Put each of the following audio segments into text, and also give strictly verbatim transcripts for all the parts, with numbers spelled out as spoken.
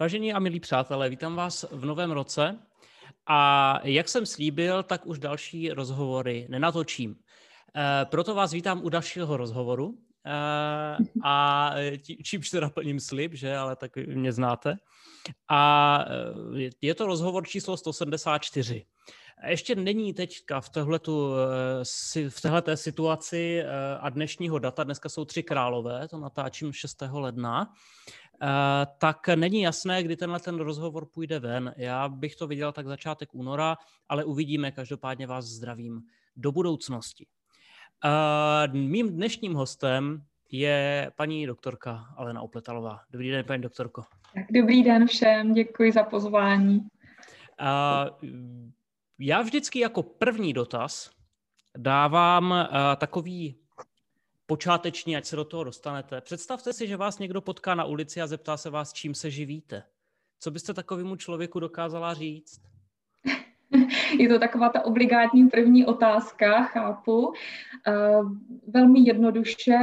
Vážení a milí přátelé, vítám vás v novém roce a jak jsem slíbil, tak už další rozhovory nenatočím. E, proto vás vítám u dalšího rozhovoru e, a tí, čímž teda plním slib, že, ale tak mě znáte. A je, je to rozhovor číslo sto sedmdesát čtyři. Ještě není teďka v téhletu, v téhleté situaci a dnešního data, dneska jsou tři králové, to natáčím šestého ledna, tak není jasné, kdy tenhle ten rozhovor půjde ven. Já bych to viděl tak začátek února, ale uvidíme, každopádně vás zdravím do budoucnosti. Mým dnešním hostem je paní doktorka Alena Opletalová. Dobrý den, paní doktorko. Tak, dobrý den všem, děkuji za pozvání. A já vždycky jako první dotaz dávám uh, takový počáteční, ať se do toho dostanete. Představte si, že vás někdo potká na ulici a zeptá se vás, čím se živíte. Co byste takovému člověku dokázala říct? Je to taková ta obligátní první otázka, chápu. Velmi jednoduše,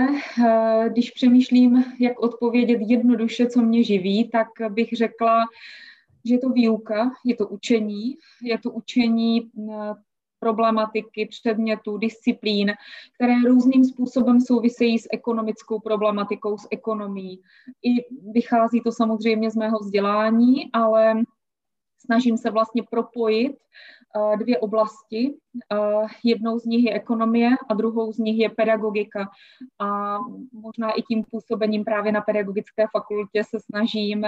když přemýšlím, jak odpovědět jednoduše, co mě živí, tak bych řekla, že je to výuka, je to učení, je to učení problematiky, předmětů, disciplín, které různým způsobem souvisejí s ekonomickou problematikou, s ekonomií. I vychází to samozřejmě z mého vzdělání, ale snažím se vlastně propojit dvě oblasti. Jednou z nich je ekonomie a druhou z nich je pedagogika. A možná i tím působením právě na pedagogické fakultě se snažím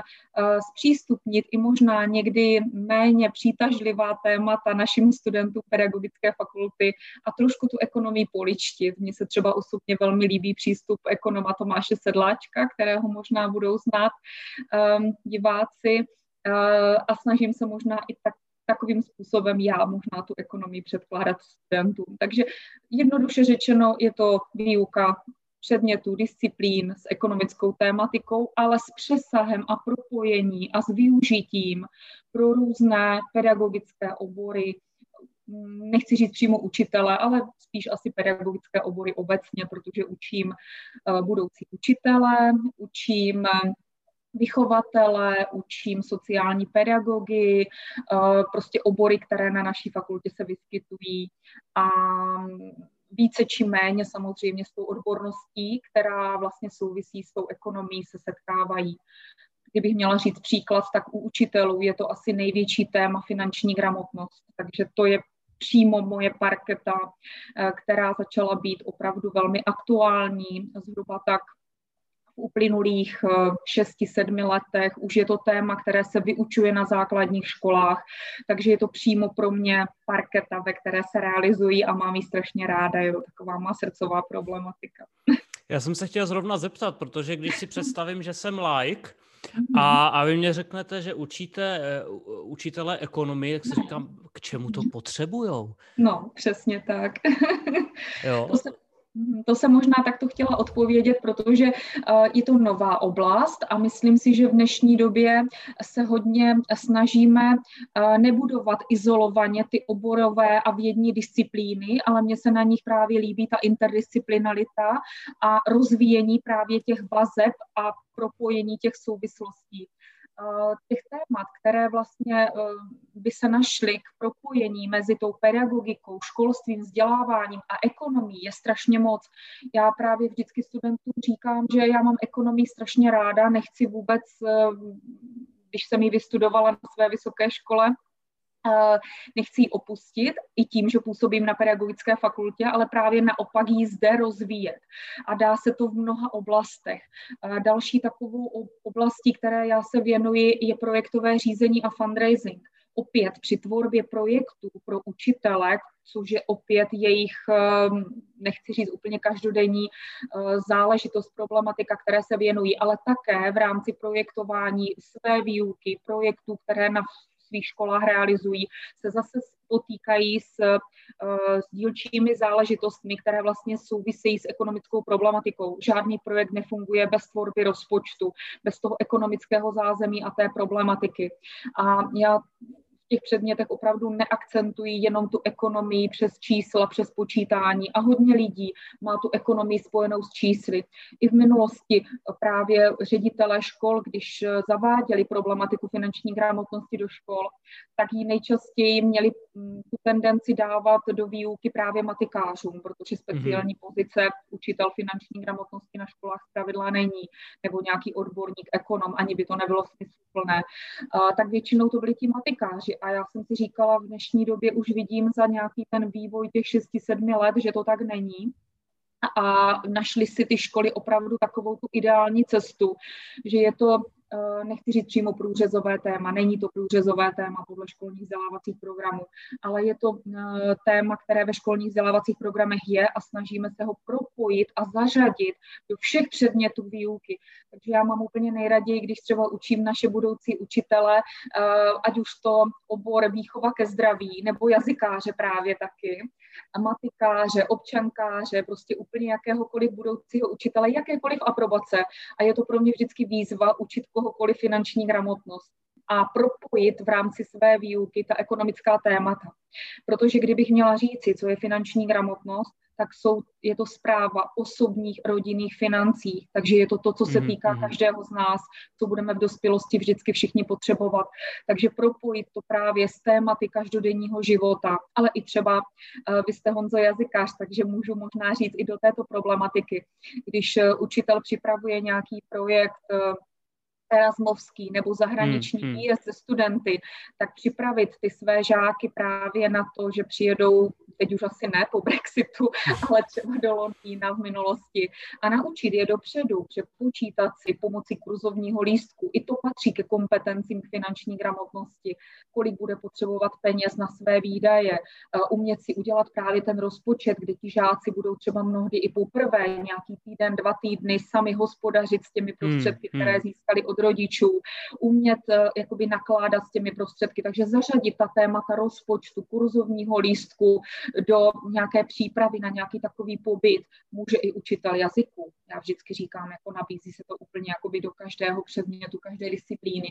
zpřístupnit i možná někdy méně přítažlivá témata našim studentům pedagogické fakulty a trošku tu ekonomii poličtit. Mně se třeba osobně velmi líbí přístup ekonoma Tomáše Sedláčka, kterého možná budou znát um, diváci. A snažím se možná i tak, takovým způsobem já možná tu ekonomii předkládat studentům. Takže jednoduše řečeno je to výuka předmětů, disciplín s ekonomickou tématikou, ale s přesahem a propojení a s využitím pro různé pedagogické obory, nechci říct přímo učitele, ale spíš asi pedagogické obory obecně, protože učím budoucí učitele, učím vychovatele, učím sociální pedagogy, prostě obory, které na naší fakultě se vyskytují a více či méně samozřejmě s tou odborností, která vlastně souvisí s tou ekonomií, se setkávají. Kdybych měla říct příklad, tak u učitelů je to asi největší téma finanční gramotnost, takže to je přímo moje parketa, která začala být opravdu velmi aktuální, zhruba tak v uplynulých šesti sedmi letech. Už je to téma, které se vyučuje na základních školách, takže je to přímo pro mě parketa, ve které se realizují a mám ji strašně ráda, je to taková má srdcová problematika. Já jsem se chtěla zrovna zeptat, protože když si představím, že jsem laik a, a vy mě řeknete, že učíte učitele ekonomii, tak si říkám, k čemu to potřebujou? No, přesně tak. Jo. To se... To jsem možná takto chtěla odpovědět, protože je to nová oblast a myslím si, že v dnešní době se hodně snažíme nebudovat izolovaně ty oborové a vědní disciplíny, ale mně se na nich právě líbí ta interdisciplinarita a rozvíjení právě těch vazeb a propojení těch souvislostí. Těch témat, které vlastně by se našly k propojení mezi tou pedagogikou, školstvím, vzděláváním a ekonomií je strašně moc. Já právě vždycky studentům říkám, že já mám ekonomii strašně ráda, nechci vůbec, když jsem ji vystudovala na své vysoké škole, nechci ji opustit i tím, že působím na pedagogické fakultě, ale právě naopak ji zde rozvíjet. A dá se to v mnoha oblastech. Další takovou oblastí, které já se věnuji, je projektové řízení a fundraising. Opět při tvorbě projektů pro učitele, což je opět jejich, nechci říct úplně každodenní záležitost, problematika, které se věnují, ale také v rámci projektování své výuky, projektů, které na svých školách realizují, se zase potýkají s, s dílčími záležitostmi, které vlastně souvisejí s ekonomickou problematikou. Žádný projekt nefunguje bez tvorby rozpočtu, bez toho ekonomického zázemí a té problematiky. A já v těch předmětech opravdu neakcentují jenom tu ekonomii přes čísla, přes počítání a hodně lidí má tu ekonomii spojenou s čísly. I v minulosti právě ředitelé škol, když zaváděli problematiku finanční gramotnosti do škol, tak ji nejčastěji měli tu tendenci dávat do výuky právě matikářům, protože speciální mm-hmm. pozice učitel finanční gramotnosti na školách zpravidla není, nebo nějaký odborník, ekonom, ani by to nebylo smysluplné. Tak většinou to byli ti matikáři a já jsem si říkala, v dnešní době už vidím za nějaký ten vývoj těch šesti sedmi let, že to tak není. A našli si ty školy opravdu takovou tu ideální cestu, že je to, nechci říct přímo průřezové téma, není to průřezové téma podle školních vzdělávacích programů, ale je to téma, které ve školních vzdělávacích programech je a snažíme se ho propojit a zařadit do všech předmětů výuky. Takže já mám úplně nejraději, když třeba učím naše budoucí učitele, ať už to obor výchova ke zdraví, nebo jazykáře právě taky, a matikáře, občankáře, prostě úplně jakéhokoliv budoucího učitele, jakékoliv aprobace. A je to pro mě vždycky výzva učit kohokoliv finanční gramotnost a propojit v rámci své výuky ta ekonomická témata. Protože kdybych měla říci, co je finanční gramotnost, tak jsou, je to správa osobních rodinných financí, takže je to to, co se týká každého z nás, co budeme v dospělosti vždycky všichni potřebovat. Takže propojit to právě s tématy každodenního života, ale i třeba, vy jste Honzo jazykář, takže můžu možná říct i do této problematiky. Když učitel připravuje nějaký projekt erasmovský nebo zahraniční hmm, hmm. výjezd se studenty, tak připravit ty své žáky právě na to, že přijedou, teď už asi ne po Brexitu, ale třeba do Londýna v minulosti a naučit je dopředu, přepočítat si pomocí kurzovního lístku. I to patří ke kompetencím finanční gramotnosti, kolik bude potřebovat peněz na své výdaje, umět si udělat právě ten rozpočet, kde ti žáci budou třeba mnohdy i poprvé nějaký týden, dva týdny sami hospodařit s těmi prostředky, hmm, které získali od rodičů, umět uh, jakoby nakládat s těmi prostředky, takže zařadit ta témata rozpočtu, kurzovního lístku do nějaké přípravy na nějaký takový pobyt, může i učitel jazyku. Já vždycky říkám, jako nabízí se to úplně jakoby do každého předmětu, každé disciplíny.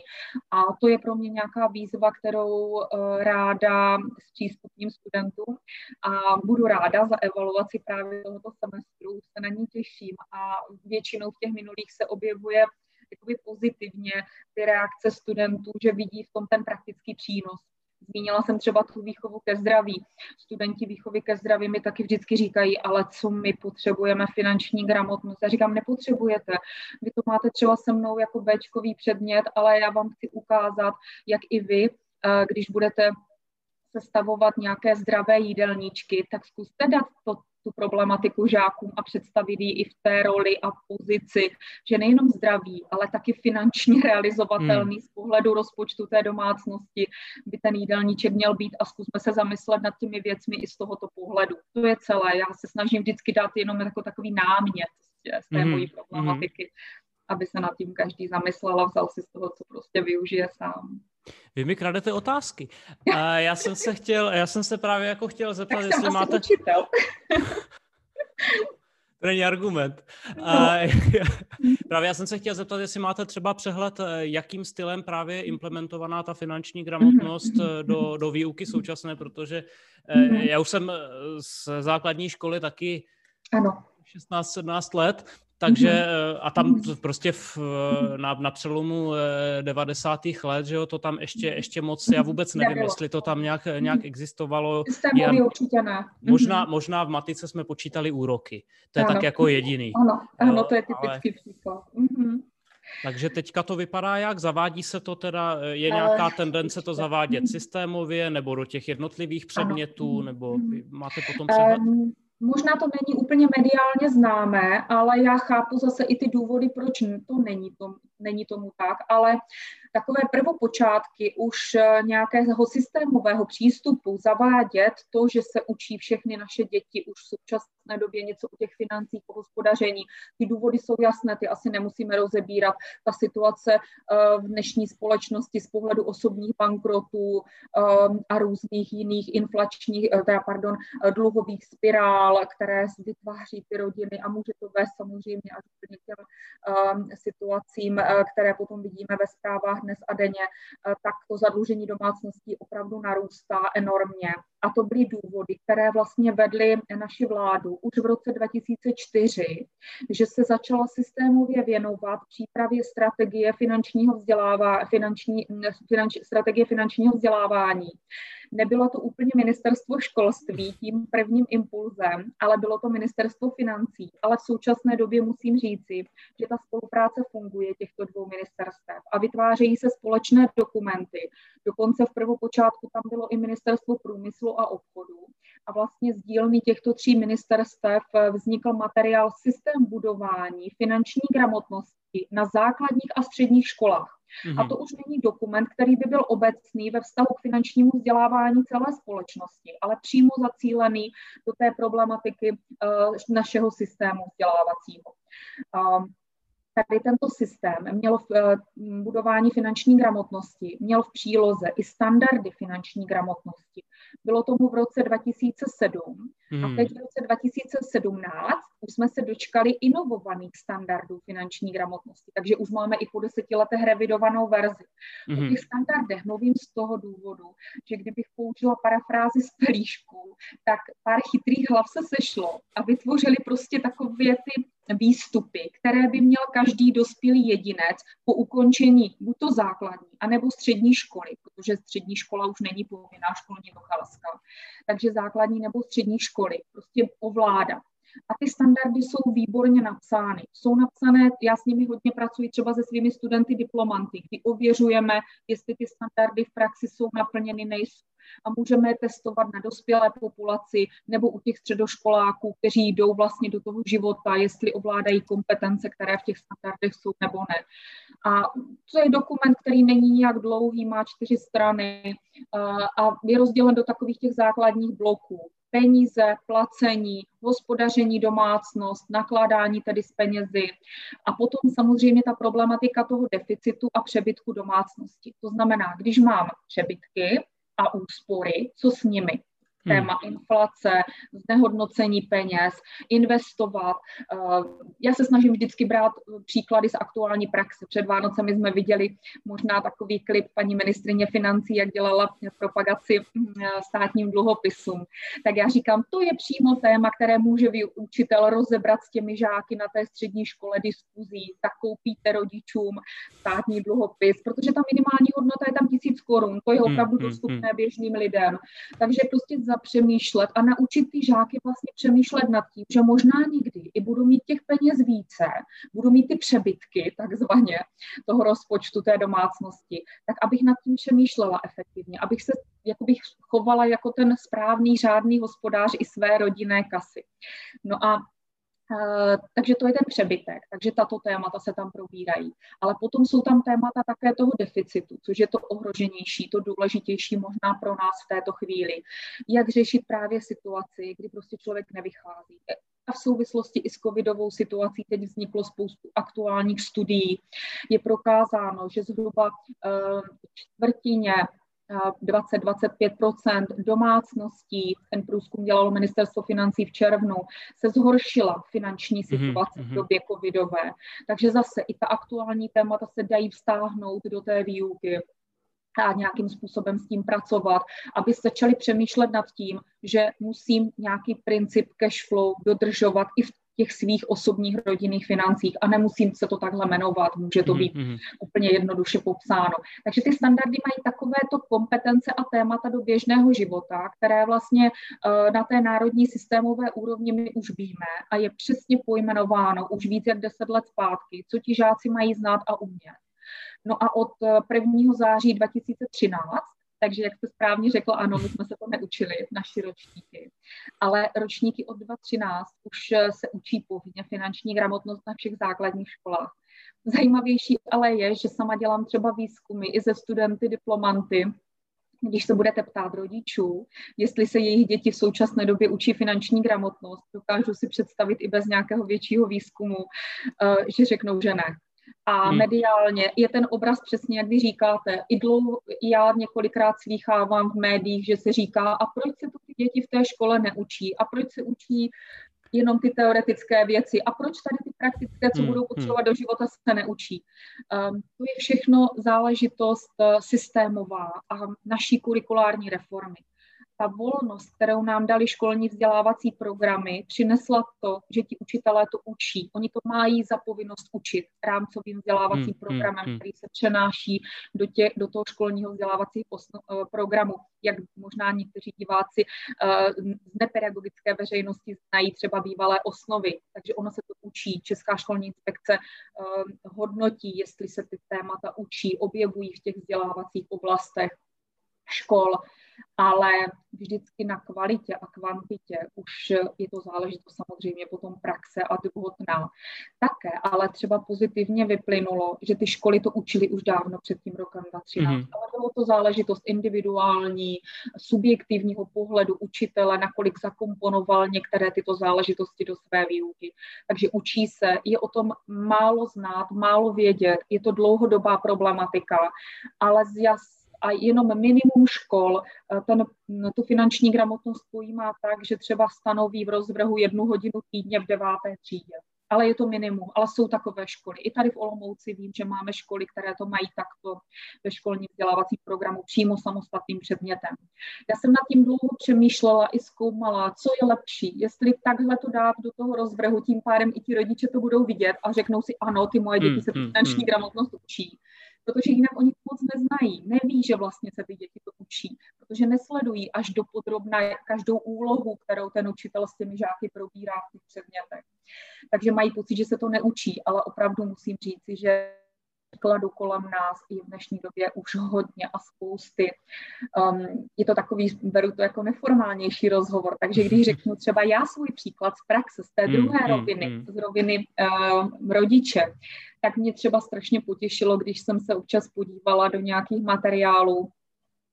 A to je pro mě nějaká výzva, kterou uh, ráda zpřístupním studentům a budu ráda za evaluaci právě tohoto semestru, se na ní těším a většinou v těch minulých se objevuje jakoby pozitivně ty reakce studentů, že vidí v tom ten praktický přínos. Zmínila jsem třeba tu výchovu ke zdraví. Studenti výchovy ke zdraví mi taky vždycky říkají, ale co my potřebujeme finanční gramotnost. Já říkám, nepotřebujete. Vy to máte třeba se mnou jako béčkový předmět, ale já vám chci ukázat, jak i vy, když budete sestavovat nějaké zdravé jídelníčky, tak zkuste dát to, tu problematiku žákům a představit ji i v té roli a pozici, že nejenom zdraví, ale taky finančně realizovatelný hmm. z pohledu rozpočtu té domácnosti by ten jídelníček měl být a zkusme se zamyslet nad těmi věcmi i z tohoto pohledu. To je celé. Já se snažím vždycky dát jenom jako takový námět z té hmm. mojí problematiky, aby se nad tím každý zamyslel a vzal si z toho, co prostě využije sám. Vy mi kradete otázky. A já jsem se chtěl, já jsem se právě jako chtěl zeptat, tak jestli máte... učitel. To není argument. A právě já jsem se chtěl zeptat, jestli máte třeba přehled, jakým stylem právě je implementovaná ta finanční gramotnost do, do výuky současné, protože já už jsem z základní školy taky šestnáct sedmnáct let, takže a tam prostě v, na, na přelomu devadesátých let, že jo, to tam ještě, ještě moc, já vůbec nevím, Nebylo. jestli to tam nějak, nějak existovalo. Systémový určitě ne. Možná, možná v matice jsme počítali úroky, to je ano. tak jako jediný. Ano, ano, to je typický ale... příklad. Mhm. Takže teďka to vypadá jak? Zavádí se to teda, je nějaká tendence to zavádět systémově nebo do těch jednotlivých předmětů, ano. nebo máte potom přehled? Um... Možná to není úplně mediálně známé, ale já chápu zase i ty důvody, proč to není, tom, není tomu tak, ale takové prvopočátky už nějakého systémového přístupu zavádět to, že se učí všechny naše děti už v současné době něco o těch financích, o hospodaření. Ty důvody jsou jasné, ty asi nemusíme rozebírat. Ta situace v dnešní společnosti z pohledu osobních bankrotů a různých jiných inflačních, teda pardon, dluhových spirál, které vytváří ty rodiny a může to vést samozřejmě až k těm um, situacím, které potom vidíme ve zprávách dnes a denně, tak to zadlužení domácností opravdu narůstá enormně. A to byly důvody, které vlastně vedly naši vládu už v roce dva tisíce čtyři, že se začala systémově věnovat přípravě strategie finančního vzdělávání, finanční, finanč, strategie finančního vzdělávání. Nebylo to úplně ministerstvo školství tím prvním impulzem, ale bylo to ministerstvo financí. Ale v současné době musím říci, že ta spolupráce funguje těchto dvou ministerstev a vytvářejí se společné dokumenty. Dokonce v prvopočátku tam bylo i ministerstvo průmyslu a obchodu. A vlastně z dílny těchto tří ministerstev vznikl materiál Systém budování finanční gramotnosti na základních a středních školách. A to už není dokument, který by byl obecný ve vztahu k finančnímu vzdělávání celé společnosti, ale přímo zacílený do té problematiky uh, našeho systému vzdělávacího. Uh, Tady tento systém měl v budování finanční gramotnosti, měl v příloze i standardy finanční gramotnosti. Bylo tomu v roce dva tisíce sedm hmm. a teď v roce dva tisíce sedmnáct už jsme se dočkali inovovaných standardů finanční gramotnosti, takže už máme i po deseti letech revidovanou verzi. Hmm. O těch standardech mluvím z toho důvodu, že kdybych použila parafrázi z Pelíšku, tak pár chytrých hlav se sešlo a vytvořili prostě takové ty výstupy, které by měl každý dospělý jedinec po ukončení buď to základní, anebo střední školy, protože střední škola už není povinná školní docházka. Takže základní nebo střední školy prostě ovládat. A ty standardy jsou výborně napsány. Jsou napsané, já s nimi hodně pracuji třeba se svými studenty diplomanty, kdy ověřujeme, jestli ty standardy v praxi jsou naplněny, nejsou. A můžeme je testovat na dospělé populaci nebo u těch středoškoláků, kteří jdou vlastně do toho života, jestli ovládají kompetence, které v těch standardech jsou nebo ne. A to je dokument, který není nijak dlouhý, má čtyři strany a je rozdělen do takových těch základních bloků. Peníze, placení, hospodaření domácnost, nakládání tedy s penězi a potom samozřejmě ta problematika toho deficitu a přebytku domácnosti. To znamená, když mám přebytky a úspory, co s nimi? Téma inflace, znehodnocení peněz, investovat. Já se snažím vždycky brát příklady z aktuální praxe. Před Vánocemi jsme viděli možná takový klip paní ministryně financí, jak dělala propagaci státním dluhopisům. Tak já říkám, to je přímo téma, které může učitel rozebrat s těmi žáky na té střední škole diskuzí, tak koupíte rodičům státní dluhopis, protože ta minimální hodnota je tam tisíc korun, to je opravdu dostupné běžným lidem. Takže prostě zapřemýšlet a naučit ty žáky vlastně přemýšlet nad tím, že možná nikdy i budu mít těch peněz více, budu mít ty přebytky takzvaně toho rozpočtu té domácnosti, tak abych nad tím přemýšlela efektivně, abych se jako bych chovala jako ten správný řádný hospodář i své rodinné kasy. No a takže to je ten přebytek, takže tato témata se tam probírají. Ale potom jsou tam témata také toho deficitu, což je to ohroženější, to důležitější možná pro nás v této chvíli. Jak řešit právě situaci, kdy prostě člověk nevychází. A v souvislosti i s covidovou situací teď vzniklo spoustu aktuálních studií. Je prokázáno, že zhruba čtvrtině dvacet až dvacet pět procent domácností, ten průzkum dělalo ministerstvo financí v červnu, se zhoršila finanční situace v době covidové. Takže zase i ta aktuální témata se dají vstáhnout do té výuky a nějakým způsobem s tím pracovat, aby začali přemýšlet nad tím, že musím nějaký princip cash flow dodržovat i v těch svých osobních rodinných financích a nemusím se to takhle jmenovat, může to být mm-hmm. úplně jednoduše popsáno. Takže ty standardy mají takovéto kompetence a témata do běžného života, které vlastně uh, na té národní systémové úrovni my už víme a je přesně pojmenováno už víc jak deset let zpátky, co ti žáci mají znát a umět. No a od prvního září dva tisíce třináct, takže jak jste správně řekla, ano, my jsme se to neučili, naši ročníky. Ale ročníky od dva tisíce třináct už se učí povinně finanční gramotnost na všech základních školách. Zajímavější ale je, že sama dělám třeba výzkumy i ze studenty, diplomanty. Když se budete ptát rodičů, jestli se jejich děti v současné době učí finanční gramotnost, dokážu si představit i bez nějakého většího výzkumu, že řeknou, že ne. A mediálně je ten obraz přesně, jak vy říkáte. I dlouho, já několikrát slýchávám v médiích, že se říká, a proč se to ty děti v té škole neučí? A proč se učí jenom ty teoretické věci a proč tady ty praktické, co budou potřebovat do života, se neučí. Um, to je všechno záležitost systémová a naší kurikulární reformy. Ta volnost, kterou nám dali školní vzdělávací programy, přinesla to, že ti učitelé to učí. Oni to mají za povinnost učit rámcovým vzdělávacím programem, který se přenáší do, tě, do toho školního vzdělávacího programu. Jak možná někteří diváci z nepedagogické veřejnosti znají třeba bývalé osnovy. Takže ono se to učí. Česká školní inspekce hodnotí, jestli se ty témata učí, objevují v těch vzdělávacích oblastech škol, ale vždycky na kvalitě a kvantitě už je to záležitost samozřejmě potom praxe a druhotná. Také, ale třeba pozitivně vyplynulo, že ty školy to učily už dávno před tím rokem dvacet třináct, mm-hmm. ale bylo to záležitost individuální, subjektivního pohledu učitele, nakolik zakomponoval některé tyto záležitosti do své výuky. Takže učí se, je o tom málo znát, málo vědět, je to dlouhodobá problematika, ale z jas a jenom minimum škol ten, tu finanční gramotnost pojímá tak, že třeba stanoví v rozvrhu jednu hodinu týdně v deváté třídě. Ale je to minimum, ale jsou takové školy. I tady v Olomouci vím, že máme školy, které to mají takto ve školním vzdělávacím programu přímo samostatným předmětem. Já jsem nad tím dlouho přemýšlela i zkoumala, co je lepší, jestli takhle to dát do toho rozvrhu, tím pádem i ti rodiče to budou vidět a řeknou si, ano, ty moje děti se finanční gramotnost učí. Protože jinak oni moc neznají, neví, že vlastně se ty děti to učí, protože nesledují až do podrobna každou úlohu, kterou ten učitel s těmi žáky probírá v těch předmětech. Takže mají pocit, že se to neučí, ale opravdu musím říci, že kladu kolem nás i v dnešní době už hodně a spousty. Um, je to takový, beru to jako neformálnější rozhovor, takže když řeknu třeba já svůj příklad z praxe, z té druhé roviny, z roviny um, rodiče, tak mě třeba strašně potěšilo, když jsem se občas podívala do nějakých materiálů,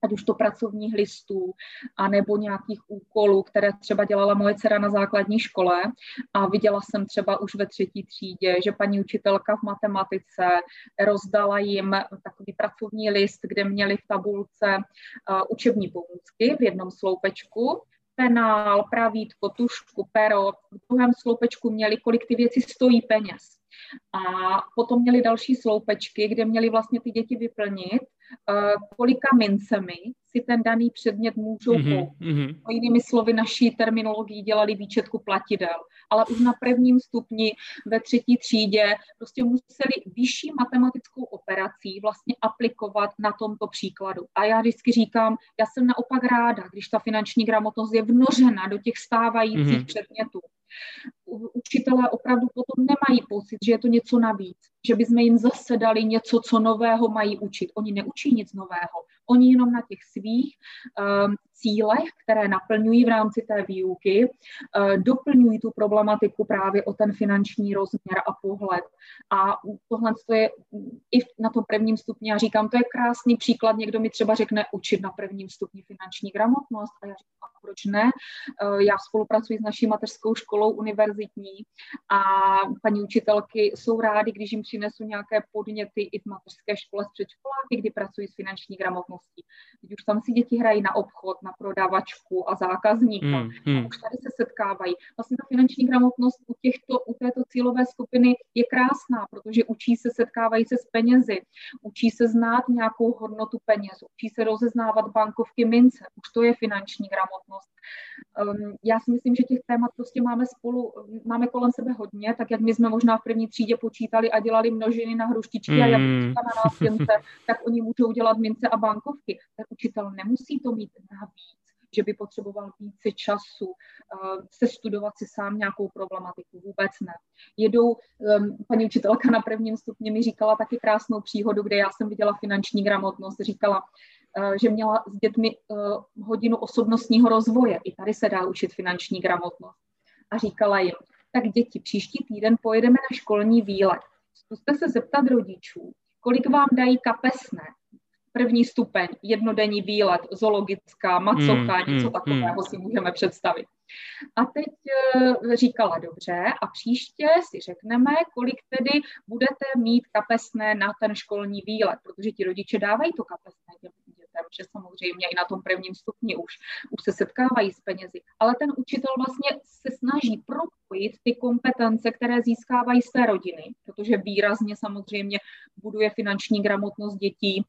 ať už to pracovních listů, anebo nějakých úkolů, které třeba dělala moje dcera na základní škole. A viděla jsem třeba už ve třetí třídě, že paní učitelka v matematice rozdala jim takový pracovní list, kde měli v tabulce uh, učební pomůcky v jednom sloupečku, penál, pravítko, tužku, pero, v druhém sloupečku měli, kolik ty věci stojí peněz. A potom měli další sloupečky, kde měli vlastně ty děti vyplnit, kolika mincemi si ten daný předmět můžou koupit. Mm-hmm. Jinými slovy, naší terminologií dělali výčetku platidel. Ale už na prvním stupni ve třetí třídě prostě museli vyšší matematickou operací vlastně aplikovat na tomto příkladu. A já vždycky říkám, já jsem naopak ráda, když ta finanční gramotnost je vnořena do těch stávajících mm-hmm. předmětů. Učitelé opravdu potom nemají pocit, že je to něco navíc, že bychom jim zase dali něco, co nového mají učit. Oni neučí nic nového. Oni jenom na těch svých um, cílech, které naplňují v rámci té výuky, uh, doplňují tu problematiku právě o ten finanční rozměr a pohled. A tohle to je i na tom prvním stupni, já říkám, to je krásný příklad, někdo mi třeba řekne učit na prvním stupni finanční gramotnost a já říkám, a proč ne? Uh, já spolupracuji s naší mateřskou školou univerzitní a paní učitelky jsou rádi, když jim přinesu nějaké podněty i v mateřské škole s předškoláky, kdy pracují s finanční gramotností. Teď už tam si děti hrají na obchod, na prodavačku a zákazníka. Mm, mm. A už tady se setkávají. Vlastně ta finanční gramotnost u, těchto, u této cílové skupiny je krásná, protože učí se, setkávají se s penězi, učí se znát nějakou hodnotu peněz, učí se rozeznávat bankovky, mince. Už to je finanční gramotnost. Um, já si myslím, že těch témat prostě máme spolu, máme kolem sebe hodně, tak jak my jsme možná v první třídě počítali a dělali množiny na hruštičky mm. a jablíčka na nástěnce, tak oni můžou dělat mince a bank. Ten učitel nemusí to mít navíc, že by potřeboval více času uh, sestudovat si sám nějakou problematiku. Vůbec ne. Jedou, um, paní učitelka na prvním stupni mi říkala taky krásnou příhodu, kde já jsem viděla finanční gramotnost. Říkala, uh, že měla s dětmi uh, hodinu osobnostního rozvoje. I tady se dá učit finanční gramotnost. A říkala jim, tak děti, příští týden pojedeme na školní výlet. Zkuste se zeptat rodičů, kolik vám dají kapesné. První stupeň, jednodenní výlet, zoologická, macocha, mm, něco mm, takového si můžeme představit. A teď e, říkala, dobře, a příště si řekneme, kolik tedy budete mít kapesné na ten školní výlet, protože ti rodiče dávají to kapesné dětem. protože samozřejmě i na tom prvním stupni už, už se setkávají s penězi, ale ten učitel vlastně se snaží propojit ty kompetence, které získávají z té rodiny, protože výrazně samozřejmě buduje finanční gramotnost dětí,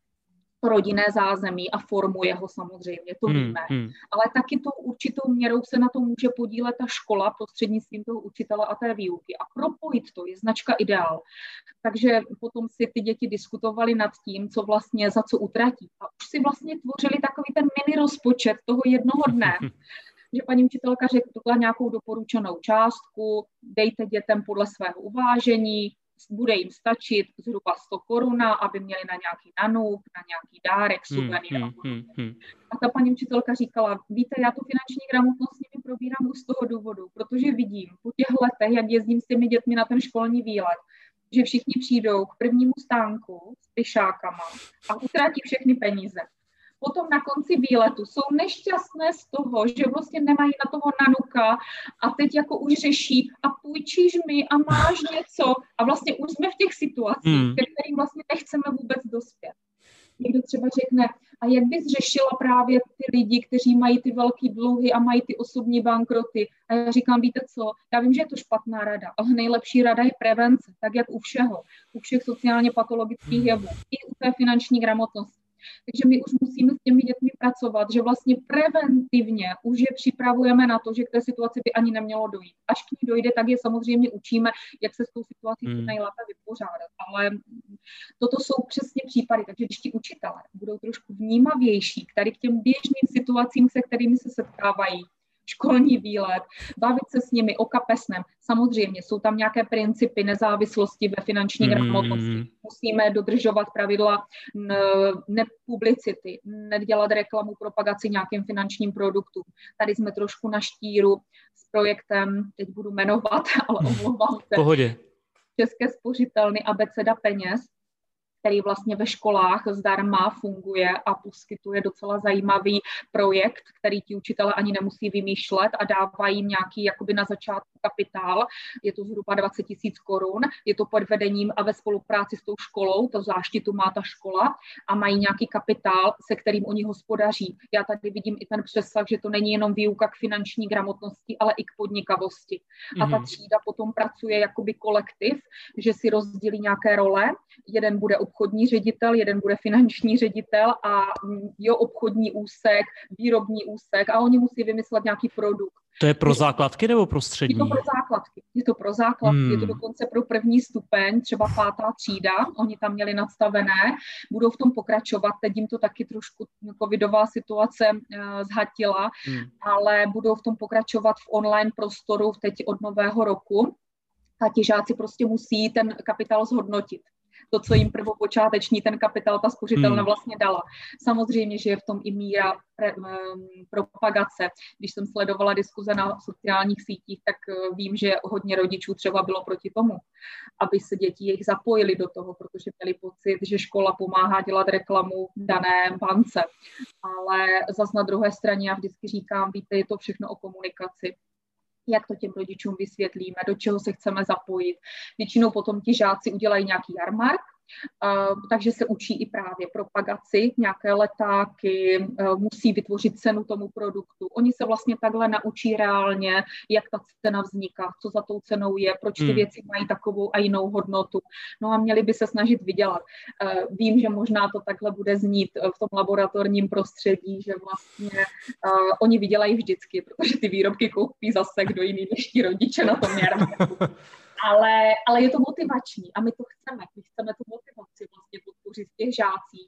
rodinné zázemí a formuje ho samozřejmě, to víme. Hmm, hmm. Ale taky tou určitou měrou se na to může podílet ta škola prostřednictvím toho učitele a té výuky. A propojit to je značka ideál. Takže potom si ty děti diskutovaly nad tím, co vlastně za co utratí. A už si vlastně tvořili takový ten mini rozpočet toho jednoho dne, že paní učitelka řekla nějakou doporučenou částku, dejte dětem podle svého uvážení, bude jim stačit zhruba sto korun, aby měli na nějaký nanuk, na nějaký dárek, suvenýr. Hmm, hmm, hmm. A ta paní učitelka říkala, víte, já tu finanční gramotnost s nimi probírám už z toho důvodu, protože vidím po těch letech, jak jezdím s těmi dětmi na ten školní výlet, že všichni přijdou k prvnímu stánku s pyšákama a utratí všechny peníze. Potom na konci výletu jsou nešťastné z toho, že vlastně nemají na toho nanuka a teď jako už řeší a půjčíš mi a máš něco a vlastně už jsme v těch situacích, mm. ke kterým vlastně nechceme vůbec dospět. Někdo třeba řekne, a jak bys řešila právě ty lidi, kteří mají ty velké dluhy a mají ty osobní bankroty? A já říkám, víte co, já vím, že je to špatná rada, ale nejlepší rada je prevence, tak jak u všeho, u všech sociálně patologických jevů, i u té finanční gramotnosti. Takže my už musíme s těmi dětmi pracovat, že vlastně preventivně už je připravujeme na to, že k té situaci by ani nemělo dojít. Až k ní dojde, tak je samozřejmě učíme, jak se s tou situací hmm. nejlépe vypořádat. Ale toto jsou přesně případy, takže když ti učitelé budou trošku vnímavější k tady k těm běžným situacím, se kterými se setkávají, školní výlet, bavit se s nimi o kapesném. Samozřejmě jsou tam nějaké principy nezávislosti ve finanční mm. gramotnosti. Musíme dodržovat pravidla nepublicity, nedělat reklamu, propagaci nějakým finančním produktům. Tady jsme trošku na štíru s projektem, teď budu jmenovat, ale omlouvám se. Pohodě. České spořitelny Abeceda peněz, který vlastně ve školách zdarma funguje a poskytuje docela zajímavý projekt, který ti učitelé ani nemusí vymýšlet a dávají jim nějaký jakoby na začátku kapitál. Je to zhruba dvacet tisíc korun, je to pod vedením a ve spolupráci s tou školou, to záštitu má ta škola a mají nějaký kapitál, se kterým oni hospodaří. Já tady vidím i ten přesah, že to není jenom výuka k finanční gramotnosti, ale i k podnikavosti. A ta třída potom pracuje jakoby kolektiv, že si rozdělí nějaké role, jeden bude obchodní ředitel, jeden bude finanční ředitel a jo, obchodní úsek, výrobní úsek a oni musí vymyslet nějaký produkt. To je pro základky nebo pro střední? Je to pro základky, je to pro základky, hmm. je to dokonce pro první stupeň, třeba pátá třída, oni tam měli nadstavené, budou v tom pokračovat, teď jim to taky trošku covidová situace uh, zhatila, hmm. ale budou v tom pokračovat v online prostoru teď od nového roku a ti žáci prostě musí ten kapitál zhodnotit. To, co jim prvopočáteční ten kapitál, ta spořitelna vlastně dala. Samozřejmě, že je v tom i míra pre, um, propagace. Když jsem sledovala diskuze na sociálních sítích, tak uh, vím, že hodně rodičů třeba bylo proti tomu, aby se děti jejich zapojili do toho, protože měli pocit, že škola pomáhá dělat reklamu dané bance. Ale zas na druhé straně já vždycky říkám, víte, je to všechno o komunikaci. Jak to těm rodičům vysvětlíme, do čeho se chceme zapojit. Většinou potom ti žáci udělají nějaký jarmark, Uh, takže se učí i právě propagaci, nějaké letáky, uh, musí vytvořit cenu tomu produktu. Oni se vlastně takhle naučí reálně, jak ta cena vzniká, co za tou cenou je, proč ty hmm. věci mají takovou a jinou hodnotu. No a měli by se snažit vydělat. Uh, vím, že možná to takhle bude znít v tom laboratorním prostředí, že vlastně uh, oni vydělají vždycky, protože ty výrobky koupí zase kdo jiný než ti rodiče na tom jarmarku. Ale, ale je to motivační a my to chceme. My chceme tu motivaci vlastně podpořit těch žácí,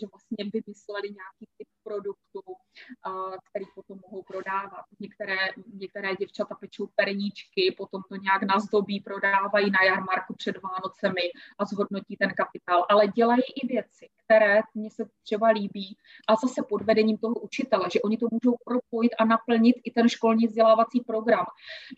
že vlastně vymysleli nějaký typ produktů, který potom mohou prodávat. Některé, některé děvčata pečou perníčky, potom to nějak nazdobí, prodávají na jarmarku před Vánocemi a zhodnotí ten kapitál. Ale dělají i věci, které mně se třeba líbí a zase pod vedením toho učitele, že oni to můžou propojit a naplnit i ten školní vzdělávací program,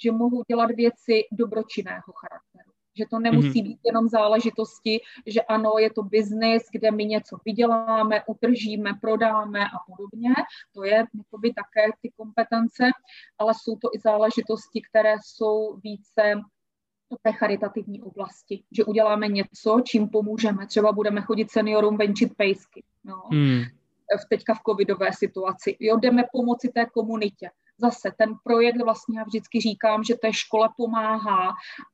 že mohou dělat věci dobročinného charakteru. Že to nemusí být jenom záležitosti, že ano, je to biznis, kde my něco vyděláme, utržíme, prodáme a podobně. To je jakoby také ty kompetence, ale jsou to i záležitosti, které jsou více do té charitativní oblasti. Že uděláme něco, čím pomůžeme. Třeba budeme chodit seniorům venčit pejsky. No. Hmm. teďka v covidové situaci. Jo, jdeme pomoci té komunitě. Zase ten projekt vlastně, já vždycky říkám, že té škole pomáhá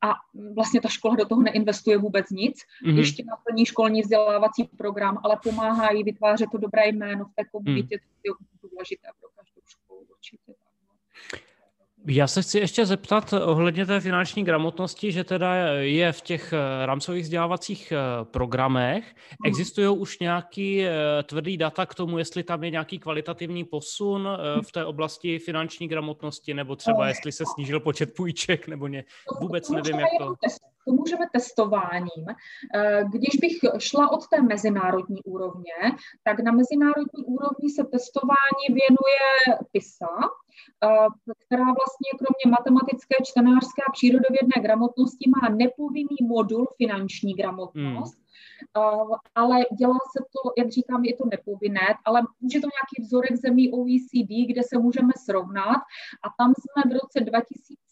a vlastně ta škola do toho neinvestuje vůbec nic, mm-hmm. ještě naplní školní vzdělávací program, ale pomáhá jí vytvářet to dobré jméno v té komunitě, mm. to je důležité pro každou školu určitě. Já se chci ještě zeptat ohledně té finanční gramotnosti, že teda je v těch rámcových vzdělávacích programech. Existují už nějaký tvrdý data k tomu, jestli tam je nějaký kvalitativní posun v té oblasti finanční gramotnosti, nebo třeba jestli se snížil počet půjček, nebo ne, vůbec nevím, jak to... To můžeme testováním. Když bych šla od té mezinárodní úrovně, tak na mezinárodní úrovni se testování věnuje PISA, která vlastně kromě matematické, čtenářské a přírodovědné gramotnosti má nepovinný modul finanční gramotnost, hmm. ale dělá se to, jak říkám, je to nepovinné, ale může to nějaký vzorek zemí O E C D, kde se můžeme srovnat a tam jsme v roce dva tisíce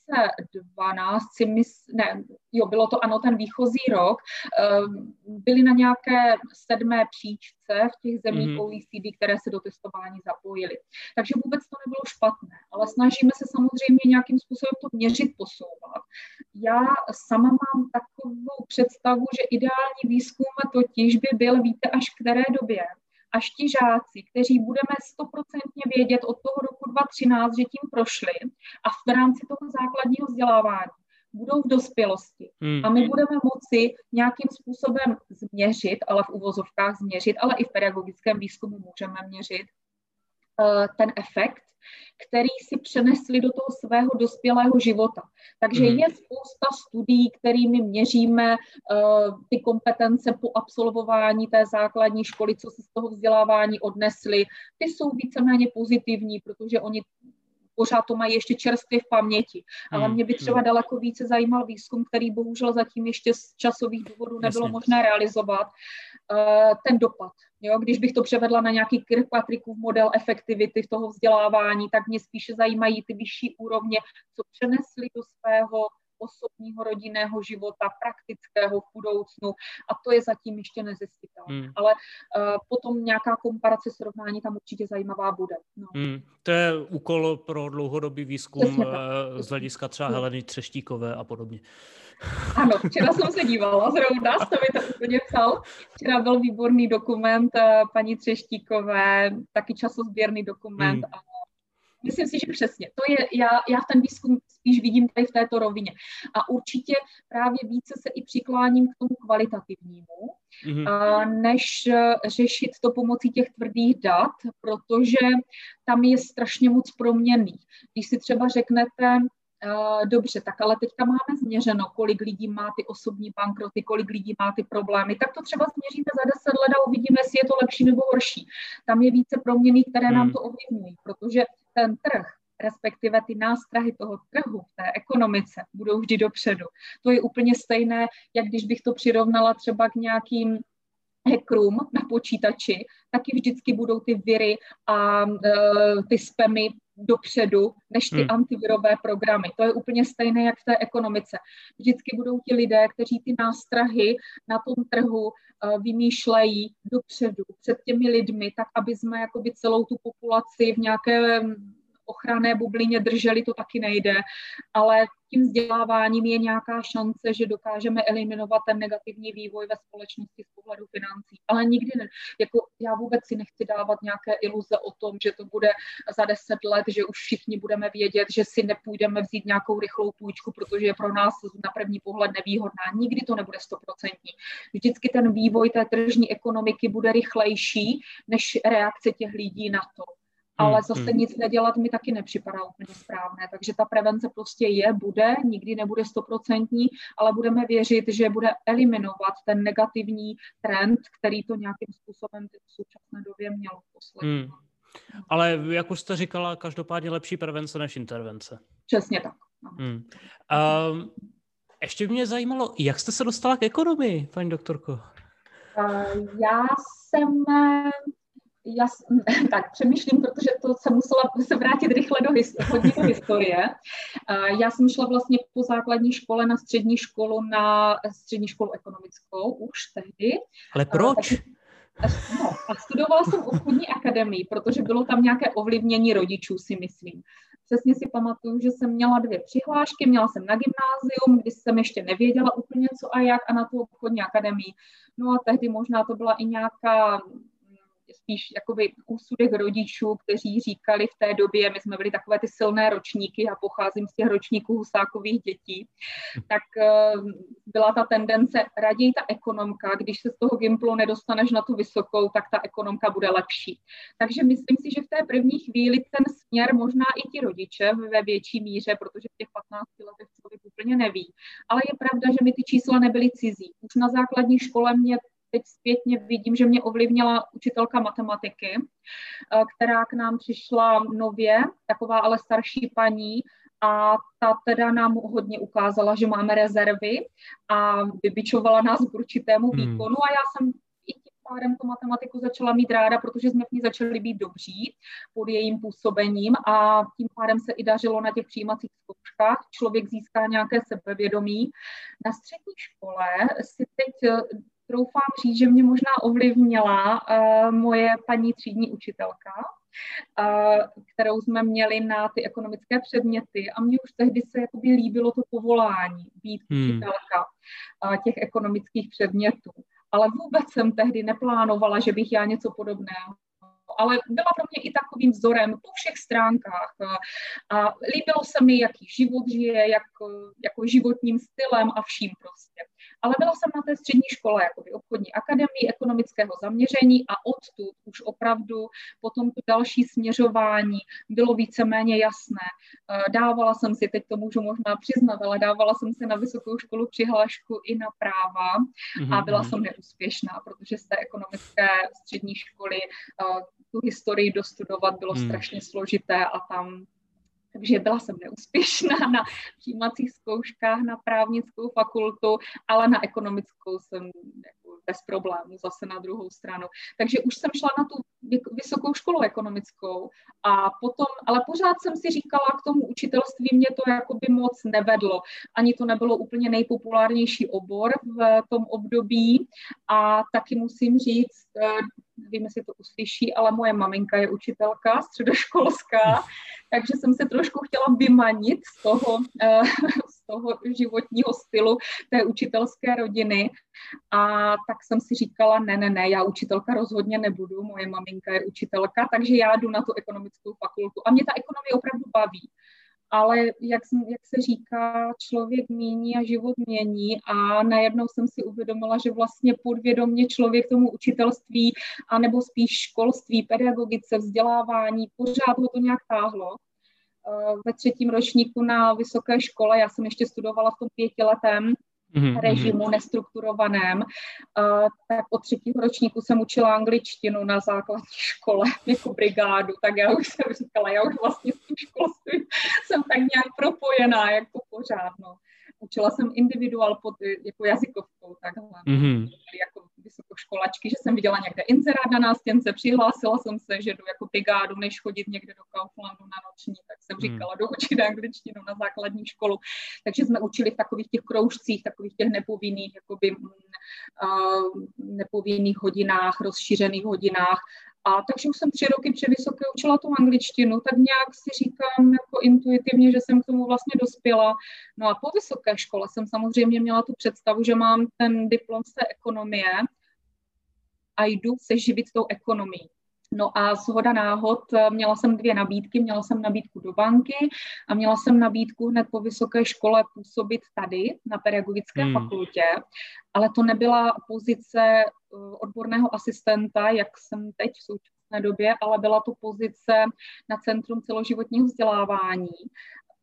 dvanáct, si mys- ne, jo, bylo to ano, ten výchozí rok, byli na nějaké sedmé příčce v těch zemích mm-hmm. O E C D, které se do testování zapojily. Takže vůbec to nebylo špatné, ale snažíme se samozřejmě nějakým způsobem to měřit, posouvat. Já sama mám takovou představu, že ideální výzkum totiž by byl, víte, až v které době. Až ti žáci, kteří budeme stoprocentně vědět od toho roku dva tisíce třináct, že tím prošli a v rámci toho základního vzdělávání budou v dospělosti. Hmm. A my budeme moci nějakým způsobem změřit, ale v uvozovkách změřit, ale i v pedagogickém výzkumu můžeme měřit ten efekt, který si přenesli do toho svého dospělého života. Takže mm. je spousta studií, kterými měříme uh, ty kompetence po absolvování té základní školy, co si z toho vzdělávání odnesli. Ty jsou víceméně pozitivní, protože oni pořád to mají ještě čerstvě v paměti. Mm. Ale mě by třeba daleko více zajímal výzkum, který bohužel zatím ještě z časových důvodů nebylo Jasně. možné realizovat. Uh, ten dopad. Jo, když bych to převedla na nějaký Kirkpatrickův model efektivity v toho vzdělávání, tak mě spíše zajímají ty vyšší úrovně, co přenesli do svého osobního rodinného života, praktického v budoucnu a to je zatím ještě nezjistitelné. Hmm. Ale uh, potom nějaká komparace, srovnání tam určitě zajímavá bude. No. Hmm. To je úkol pro dlouhodobý výzkum uh, z hlediska třeba Heleny Třeštíkové a podobně. Ano, včera jsem se dívala, zrovna jste mi to úplně psal. Včera byl výborný dokument uh, paní Třeštíkové, taky časozběrný dokument hmm. a myslím si, že přesně. To je, já, já ten výzkum spíš vidím tady v této rovině. A určitě právě více se i přikláním k tomu kvalitativnímu, mm-hmm. a než řešit to pomocí těch tvrdých dat, protože tam je strašně moc proměnných. Když si třeba řeknete, dobře, tak ale teďka máme změřeno, kolik lidí má ty osobní bankroty, kolik lidí má ty problémy, tak to třeba změříme za deset let a uvidíme, jestli je to lepší nebo horší. Tam je více proměnných, které nám to ovlivňují, protože ten trh, respektive ty nástrahy toho trhu v té ekonomice budou vždy dopředu. To je úplně stejné, jak když bych to přirovnala třeba k nějakým hackerům na počítači, taky vždycky budou ty viry a e, ty spamy dopředu, než ty hmm. antivirové programy. To je úplně stejné, jak v té ekonomice. Vždycky budou ti lidé, kteří ty nástrahy na tom trhu uh, vymýšlejí dopředu, před těmi lidmi, tak aby jsme jakoby celou tu populaci v nějaké ochranné bublině drželi, to taky nejde. Ale tím vzděláváním je nějaká šance, že dokážeme eliminovat ten negativní vývoj ve společnosti z pohledu financí. Ale nikdy ne. Jako já vůbec si nechci dávat nějaké iluze o tom, že to bude za deset let, že už všichni budeme vědět, že si nepůjdeme vzít nějakou rychlou půjčku, protože je pro nás na první pohled nevýhodná. Nikdy to nebude stoprocentní. Vždycky ten vývoj té tržní ekonomiky bude rychlejší než reakce těch lidí na to. Ale zase nic nedělat mi taky nepřipadá úplně správné. Takže ta prevence prostě je, bude, nikdy nebude stoprocentní, ale budeme věřit, že bude eliminovat ten negativní trend, který to nějakým způsobem v současné době mělo poslední. Hmm. Ale jak už jste říkala, každopádně lepší prevence než intervence. Přesně tak. Hmm. Um, ještě by mě zajímalo, jak jste se dostala k ekonomii, paní doktorko? Uh, já jsem... Já tak přemýšlím, protože to jsem musela se vrátit rychle do, his- hodně do historie. Já jsem šla vlastně po základní škole na střední školu, na střední školu ekonomickou už tehdy. Ale proč? A, tak, no, A studovala jsem obchodní akademii, protože bylo tam nějaké ovlivnění rodičů, si myslím. Přesně si pamatuju, že jsem měla dvě přihlášky, měla jsem na gymnázium, když jsem ještě nevěděla úplně co a jak, a na tu obchodní akademii. No a tehdy možná to byla i nějaká spíš jakoby úsudek rodičů, kteří říkali v té době, my jsme byli takové ty silné ročníky, já pocházím z těch ročníků Husákových dětí, tak byla ta tendence, raději ta ekonomka, když se z toho gymplu nedostaneš na tu vysokou, tak ta ekonomka bude lepší. Takže myslím si, že v té první chvíli ten směr možná i ti rodiče ve větší míře, protože v těch patnácti letech člověk úplně neví. Ale je pravda, že mi ty čísla nebyly cizí. Už na základní škole mě teď zpětně vidím, že mě ovlivnila učitelka matematiky, která k nám přišla nově, taková ale starší paní, a ta teda nám hodně ukázala, že máme rezervy, a vybičovala nás k určitému výkonu, a já jsem i tím pádem tu matematiku začala mít ráda, protože jsme v ní začali být dobří pod jejím působením, a tím pádem se i dařilo na těch přijímacích zkouškách. Člověk získá nějaké sebevědomí. Na střední škole si teď troufám říct, že mě možná ovlivnila uh, moje paní třídní učitelka, uh, kterou jsme měli na ty ekonomické předměty, a mně už tehdy se jakoby líbilo to povolání být hmm. učitelka uh, těch ekonomických předmětů. Ale vůbec jsem tehdy neplánovala, že bych já něco podobného. Ale byla pro mě i takovým vzorem po všech stránkách. A líbilo se mi, jaký život žije, jak, jako životním stylem a vším prostě. Ale byla jsem na té střední škole, jakoby obchodní akademii, ekonomického zaměření, a odtud už opravdu potom to další směřování bylo víceméně jasné. Dávala jsem si, teď to můžu možná přiznat, ale dávala jsem si na vysokou školu přihlášku i na práva a byla jsem neúspěšná, protože z té ekonomické střední školy tu historii dostudovat bylo hmm. strašně složité a tam, takže byla jsem neúspěšná na přijímacích zkouškách na právnickou fakultu, ale na ekonomickou jsem jako bez problémů zase na druhou stranu. Takže už jsem šla na tu vysokou školu ekonomickou a potom, ale pořád jsem si říkala, k tomu učitelství mě to jakoby moc nevedlo. Ani to nebylo úplně nejpopulárnější obor v tom období, a taky musím říct, nevím, jestli to uslyší, ale moje maminka je učitelka středoškolská, takže jsem se trošku chtěla vymanit z toho, z toho životního stylu té učitelské rodiny, a tak jsem si říkala, ne, ne, ne, já učitelka rozhodně nebudu, moje maminka je učitelka, takže já jdu na tu ekonomickou fakultu, a mě ta ekonomie opravdu baví. Ale jak, jak se říká, člověk mění a život mění, a najednou jsem si uvědomila, že vlastně podvědomě člověk tomu učitelství, anebo spíš školství, pedagogice, vzdělávání, pořád ho to nějak táhlo. Ve třetím ročníku na vysoké škole, já jsem ještě studovala v tom pětiletém režimu nestrukturovaném, tak od třetího ročníku jsem učila angličtinu na základní škole jako brigádu, tak já už jsem říkala, já už vlastně s tím školstvím jsem tak nějak propojená, jako pořád, no. Učila jsem individuál pod jako jazykovkou, takhle, mm-hmm. jako vysokoškolačky, že jsem viděla někde inzerát na nástěnce, přihlásila jsem se, že jdu jako brigádu, než chodit někde do Kauflandu na noční, tak jsem říkala, mm. jdu učit angličtinu na základní školu. Takže jsme učili v takových těch kroužcích, takových těch nepovinných, jakoby, uh, nepovinných hodinách, rozšířených hodinách. A takže už jsem tři roky před vysoké učila tu angličtinu, tak nějak si říkám jako intuitivně, že jsem k tomu vlastně dospěla. No a po vysoké škole jsem samozřejmě měla tu představu, že mám ten diplom z té ekonomie a jdu se živit tou ekonomií. No a shoda náhod, měla jsem dvě nabídky, měla jsem nabídku do banky a měla jsem nabídku hned po vysoké škole působit tady na pedagogické hmm. fakultě, ale to nebyla pozice odborného asistenta, jak jsem teď v současné době, ale byla to pozice na Centrum celoživotního vzdělávání,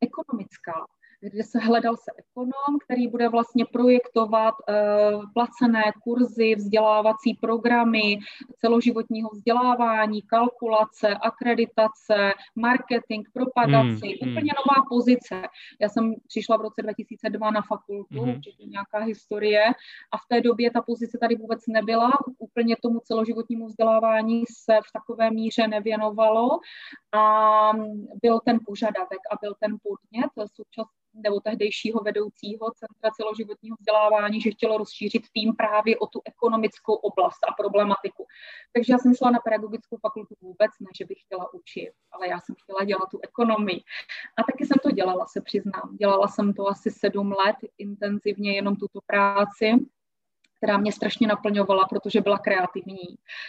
ekonomická, kde se hledal se ekonom, který bude vlastně projektovat uh, placené kurzy, vzdělávací programy, celoživotního vzdělávání, kalkulace, akreditace, marketing, propagaci, hmm, úplně hmm. nová pozice. Já jsem přišla v roce dva tisíce dva na fakultu, hmm. určitě nějaká historie, a v té době ta pozice tady vůbec nebyla, úplně tomu celoživotnímu vzdělávání se v takové míře nevěnovalo, a byl ten požadavek a byl ten podnět současný nebo tehdejšího vedoucího Centra celoživotního vzdělávání, že chtělo rozšířit tým právě o tu ekonomickou oblast a problematiku. Takže já jsem šla na pedagogickou fakultu vůbec, ne, že bych chtěla učit, ale já jsem chtěla dělat tu ekonomii. A taky jsem to dělala, se přiznám. Dělala jsem to asi sedm let intenzivně, jenom tuto práci, která mě strašně naplňovala, protože byla kreativní.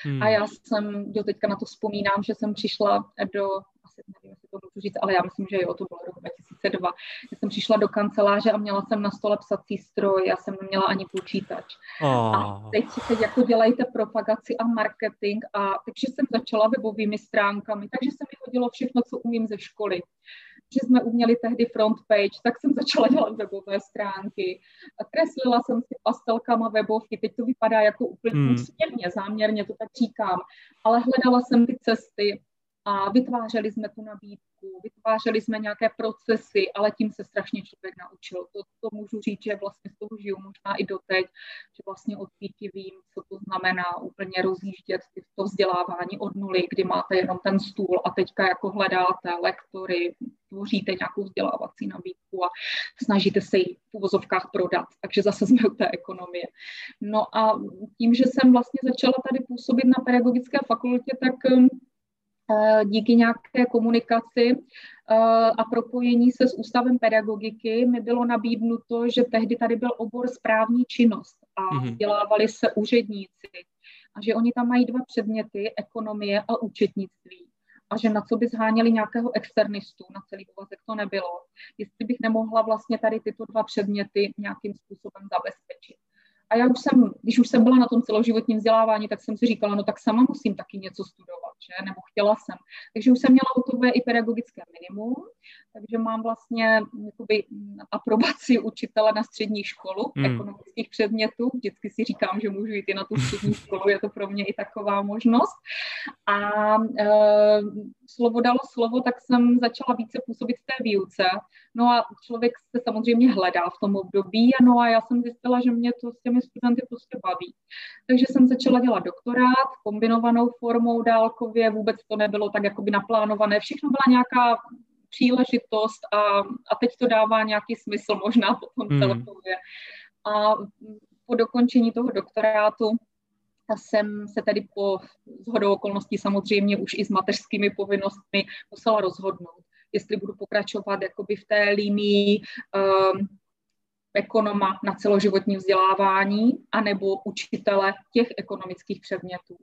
Hmm. A já jsem, do teďka na to vzpomínám, že jsem přišla do, asi nevím, jestli to můžu říct, ale já myslím, že jo, to bylo rok dva tisíce dva. Já jsem přišla do kanceláře a měla jsem na stole psací stroj, já jsem neměla ani počítač. Oh. A teď, teď jako dělejte propagaci a marketing, a takže jsem začala webovými stránkami, takže se mi hodilo všechno, co umím ze školy. Že jsme uměli tehdy front page, tak jsem začala dělat webové stránky. Kreslila jsem si pastelkama webovky, teď to vypadá jako úplně hmm. směrně, záměrně, to tak říkám, ale hledala jsem ty cesty a vytvářeli jsme tu nabídku, vytvářeli jsme nějaké procesy, ale tím se strašně člověk naučil. To, to můžu říct, že vlastně z toho žiju možná i doteď, že vlastně od pěti vím, co to znamená úplně rozjíždět to vzdělávání od nuly, kdy máte jenom ten stůl a teďka jako hledáte lektory, tvoříte nějakou vzdělávací nabídku a snažíte se ji v uvozovkách prodat. Takže zase jsme u té ekonomie. No a tím, že jsem vlastně začala tady působit na pedagogické fakultě, tak díky nějaké komunikaci a propojení se s Ústavem pedagogiky mi bylo nabídnuto, že tehdy tady byl obor správní činnost a vzdělávali se úředníci a že oni tam mají dva předměty, ekonomie a účetnictví. A že na co by zháněli nějakého externistu, na celý úvazek to nebylo. Jestli bych nemohla vlastně tady tyto dva předměty nějakým způsobem zabezpečit. A já už jsem, když už jsem byla na tom celoživotním vzdělávání, tak jsem si říkala, no tak sama musím taky něco studovat, že? Nebo chtěla jsem. Takže už jsem měla hotové i pedagogické minimum, takže mám vlastně jakoby aprobaci učitele na střední školu hmm. ekonomických předmětů. Vždycky si říkám, že můžu jít i na tu střední školu, je to pro mě i taková možnost. A e, slovo dalo slovo, tak jsem začala více působit v té výuce. No a člověk se samozřejmě hledá v tom období, no a já jsem zjistila, že mě to s těmi studenty prostě baví. Takže jsem začala dělat doktorát kombinovanou formou dálkově, vůbec to nebylo tak jakoby naplánované, všechno byla nějaká příležitost a, a teď to dává nějaký smysl možná potom mm. celkově. A po dokončení toho doktorátu a jsem se tedy po shodou okolností samozřejmě už i s mateřskými povinnostmi musela rozhodnout, jestli budu pokračovat jakoby v té linii um, ekonoma na celoživotní vzdělávání anebo učitele těch ekonomických předmětů.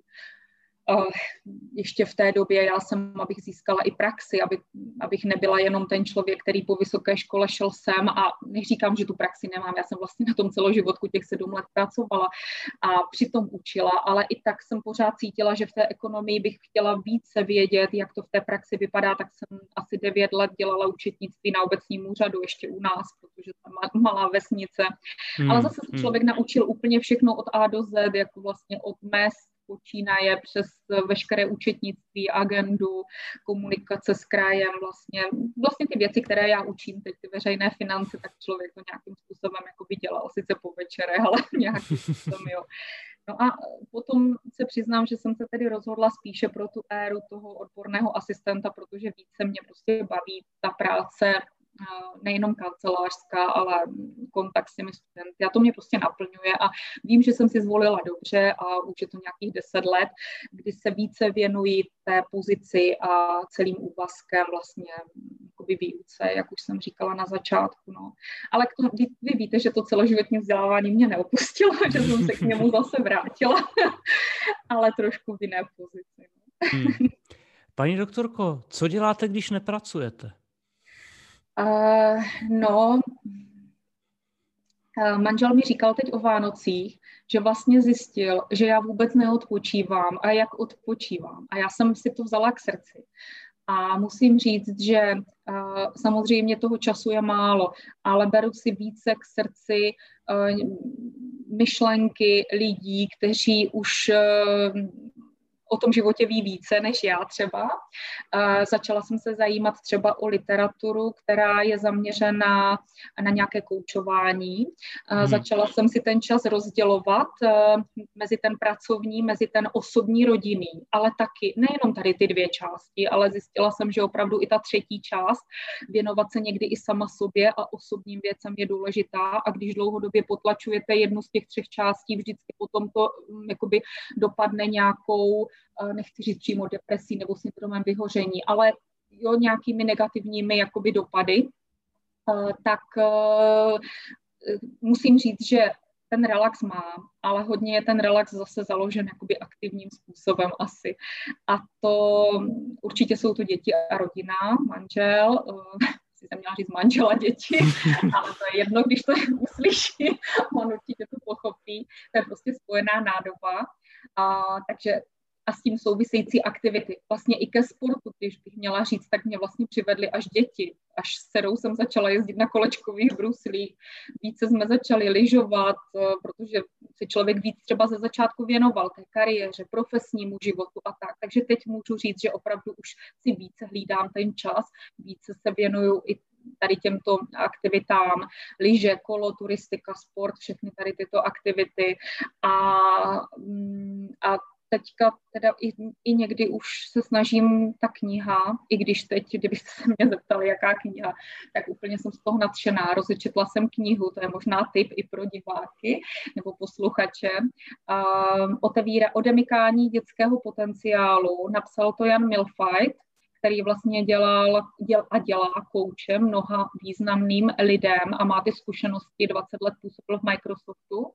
Uh, ještě v té době já jsem, abych získala i praxi, aby, abych nebyla jenom ten člověk, který po vysoké škole šel sem a neříkám, že tu praxi nemám, já jsem vlastně na tom celoživotku těch sedm let pracovala a přitom učila, ale i tak jsem pořád cítila, že v té ekonomii bych chtěla více vědět, jak to v té praxi vypadá, tak jsem asi devět let dělala účetnictví na obecním úřadu ještě u nás, protože tam malá vesnice, hmm, ale zase hmm. člověk naučil úplně všechno od A do Z, jako vlastně od mest, počínaje přes veškeré účetnictví, agendu, komunikace s krajem, vlastně, vlastně ty věci, které já učím teď, ty veřejné finance, tak člověk to nějakým způsobem jako by dělal, sice po večere, ale nějakým způsobem, jo. No a potom se přiznám, že jsem se tedy rozhodla spíše pro tu éru toho odborného asistenta, protože více mě prostě baví ta práce, nejenom kancelářská, ale kontakt s těmi studenty. A to mě prostě naplňuje a vím, že jsem si zvolila dobře a už je to nějakých deset let, kdy se více věnuji té pozici a celým úvazkem vlastně jakoby výuce, jak už jsem říkala na začátku. No. Ale k tomu, vy, vy víte, že to celoživotní vzdělávání mě neopustilo, že jsem se k němu zase vrátila, ale trošku v jiné pozici. Hmm. Paní doktorko, co děláte, když nepracujete? Uh, no, uh, manžel mi říkal teď o Vánocích, že vlastně zjistil, že já vůbec neodpočívám a jak odpočívám. A já jsem si to vzala k srdci. A musím říct, že uh, samozřejmě toho času je málo, ale beru si více k srdci uh, myšlenky lidí, kteří už... Uh, o tom životě ví více než já třeba. E, začala jsem se zajímat třeba o literaturu, která je zaměřena na nějaké koučování. E, začala jsem si ten čas rozdělovat e, mezi ten pracovní, mezi ten osobní, rodinný, ale taky nejenom tady ty dvě části, ale zjistila jsem, že opravdu i ta třetí část, věnovat se někdy i sama sobě a osobním věcem, je důležitá, a když dlouhodobě potlačujete jednu z těch třech částí, vždycky potom to um, jakoby dopadne nějakou, uh, nechci říct přímo depresí nebo syndromem vyhoření, ale jo, nějakými negativními jakoby dopady, uh, tak uh, musím říct, že ten relax mám, ale hodně je ten relax zase založen jakoby aktivním způsobem asi. A to určitě jsou to děti a rodina, manžel, uh, jsem měla říct manžela, děti, ale to je jedno, když to uslyší, on určitě to pochopí, to je prostě spojená nádoba. A, takže a s tím související aktivity. Vlastně i ke sportu, když bych měla říct, tak mě vlastně přivedly až děti. Až s dcerou jsem začala jezdit na kolečkových bruslích. Více jsme začali lyžovat, protože se člověk víc třeba ze začátku věnoval té kariéře, profesnímu životu a tak. Takže teď můžu říct, že opravdu už si více hlídám ten čas, více se věnuju i tady těmto aktivitám, lyže, kolo, turistika, sport, všechny tady tyto aktivity. A, a teďka teda i, i někdy už se snažím ta kniha, i když teď, kdybyste se mě zeptali, jaká kniha, tak úplně jsem z toho nadšená. Rozečetla jsem knihu, to je možná tip i pro diváky nebo posluchače. Uh, otevírá odemykání dětského potenciálu. Napsal to Jan Milfajt, který vlastně dělal děl, a dělá kouče mnoha významným lidem a má ty zkušenosti, dvacet let působil v Microsoftu.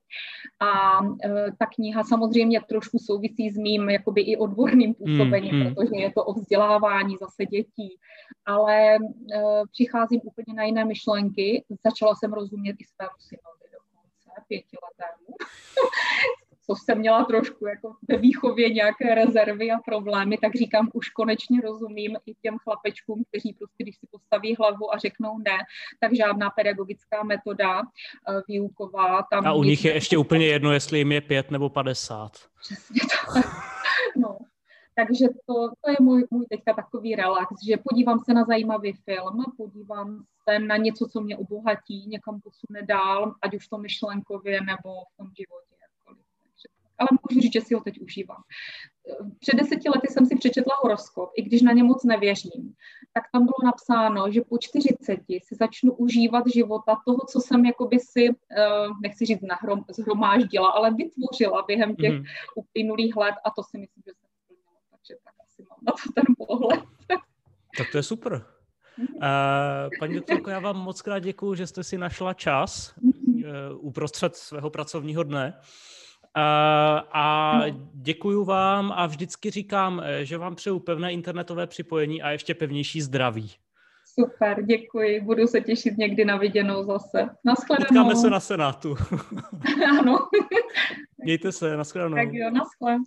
A e, ta kniha samozřejmě trošku souvisí s mým jakoby i odborným působením, mm, mm. protože je to o vzdělávání zase dětí. Ale e, přicházím úplně na jiné myšlenky. Začala jsem rozumět i svému synovi dokonce, pětiletému. To jsem měla trošku jako ve výchově nějaké rezervy a problémy, tak říkám, už konečně rozumím i těm chlapečkům, kteří prostě, když si postaví hlavu a řeknou ne, tak žádná pedagogická metoda výuková. Tam a u nich je ještě to úplně jedno, jestli jim je pět nebo padesát. Přesně tak. No. Takže to, to je můj, můj teďka takový relax, že podívám se na zajímavý film, podívám se na něco, co mě obohatí, někam posune dál, ať už to myšlenkově nebo v tom životě. Ale můžu říct, že si ho teď užívám. Před deseti lety jsem si přečetla horoskop, i když na ně moc nevěřím. Tak tam bylo napsáno, že po čtyřiceti si začnu užívat života toho, co jsem jakoby si, nechci říct nahrom, zhromáždila, ale vytvořila během těch mm. uplynulých let, a to si myslím, že jsem splnila. Takže tak asi mám na to ten pohled. Tak to je super. Mm. Uh, paní doktorko, já vám moc krát děkuju, že jste si našla čas mm. uh, uprostřed svého pracovního dne. A děkuju vám a vždycky říkám, že vám přeju pevné internetové připojení a ještě pevnější zdraví. Super, děkuji. Budu se těšit někdy na viděnou zase. Naschledanou. Potkáme se na Senátu. Ano. Mějte se, naschledanou. Tak jo, naschle.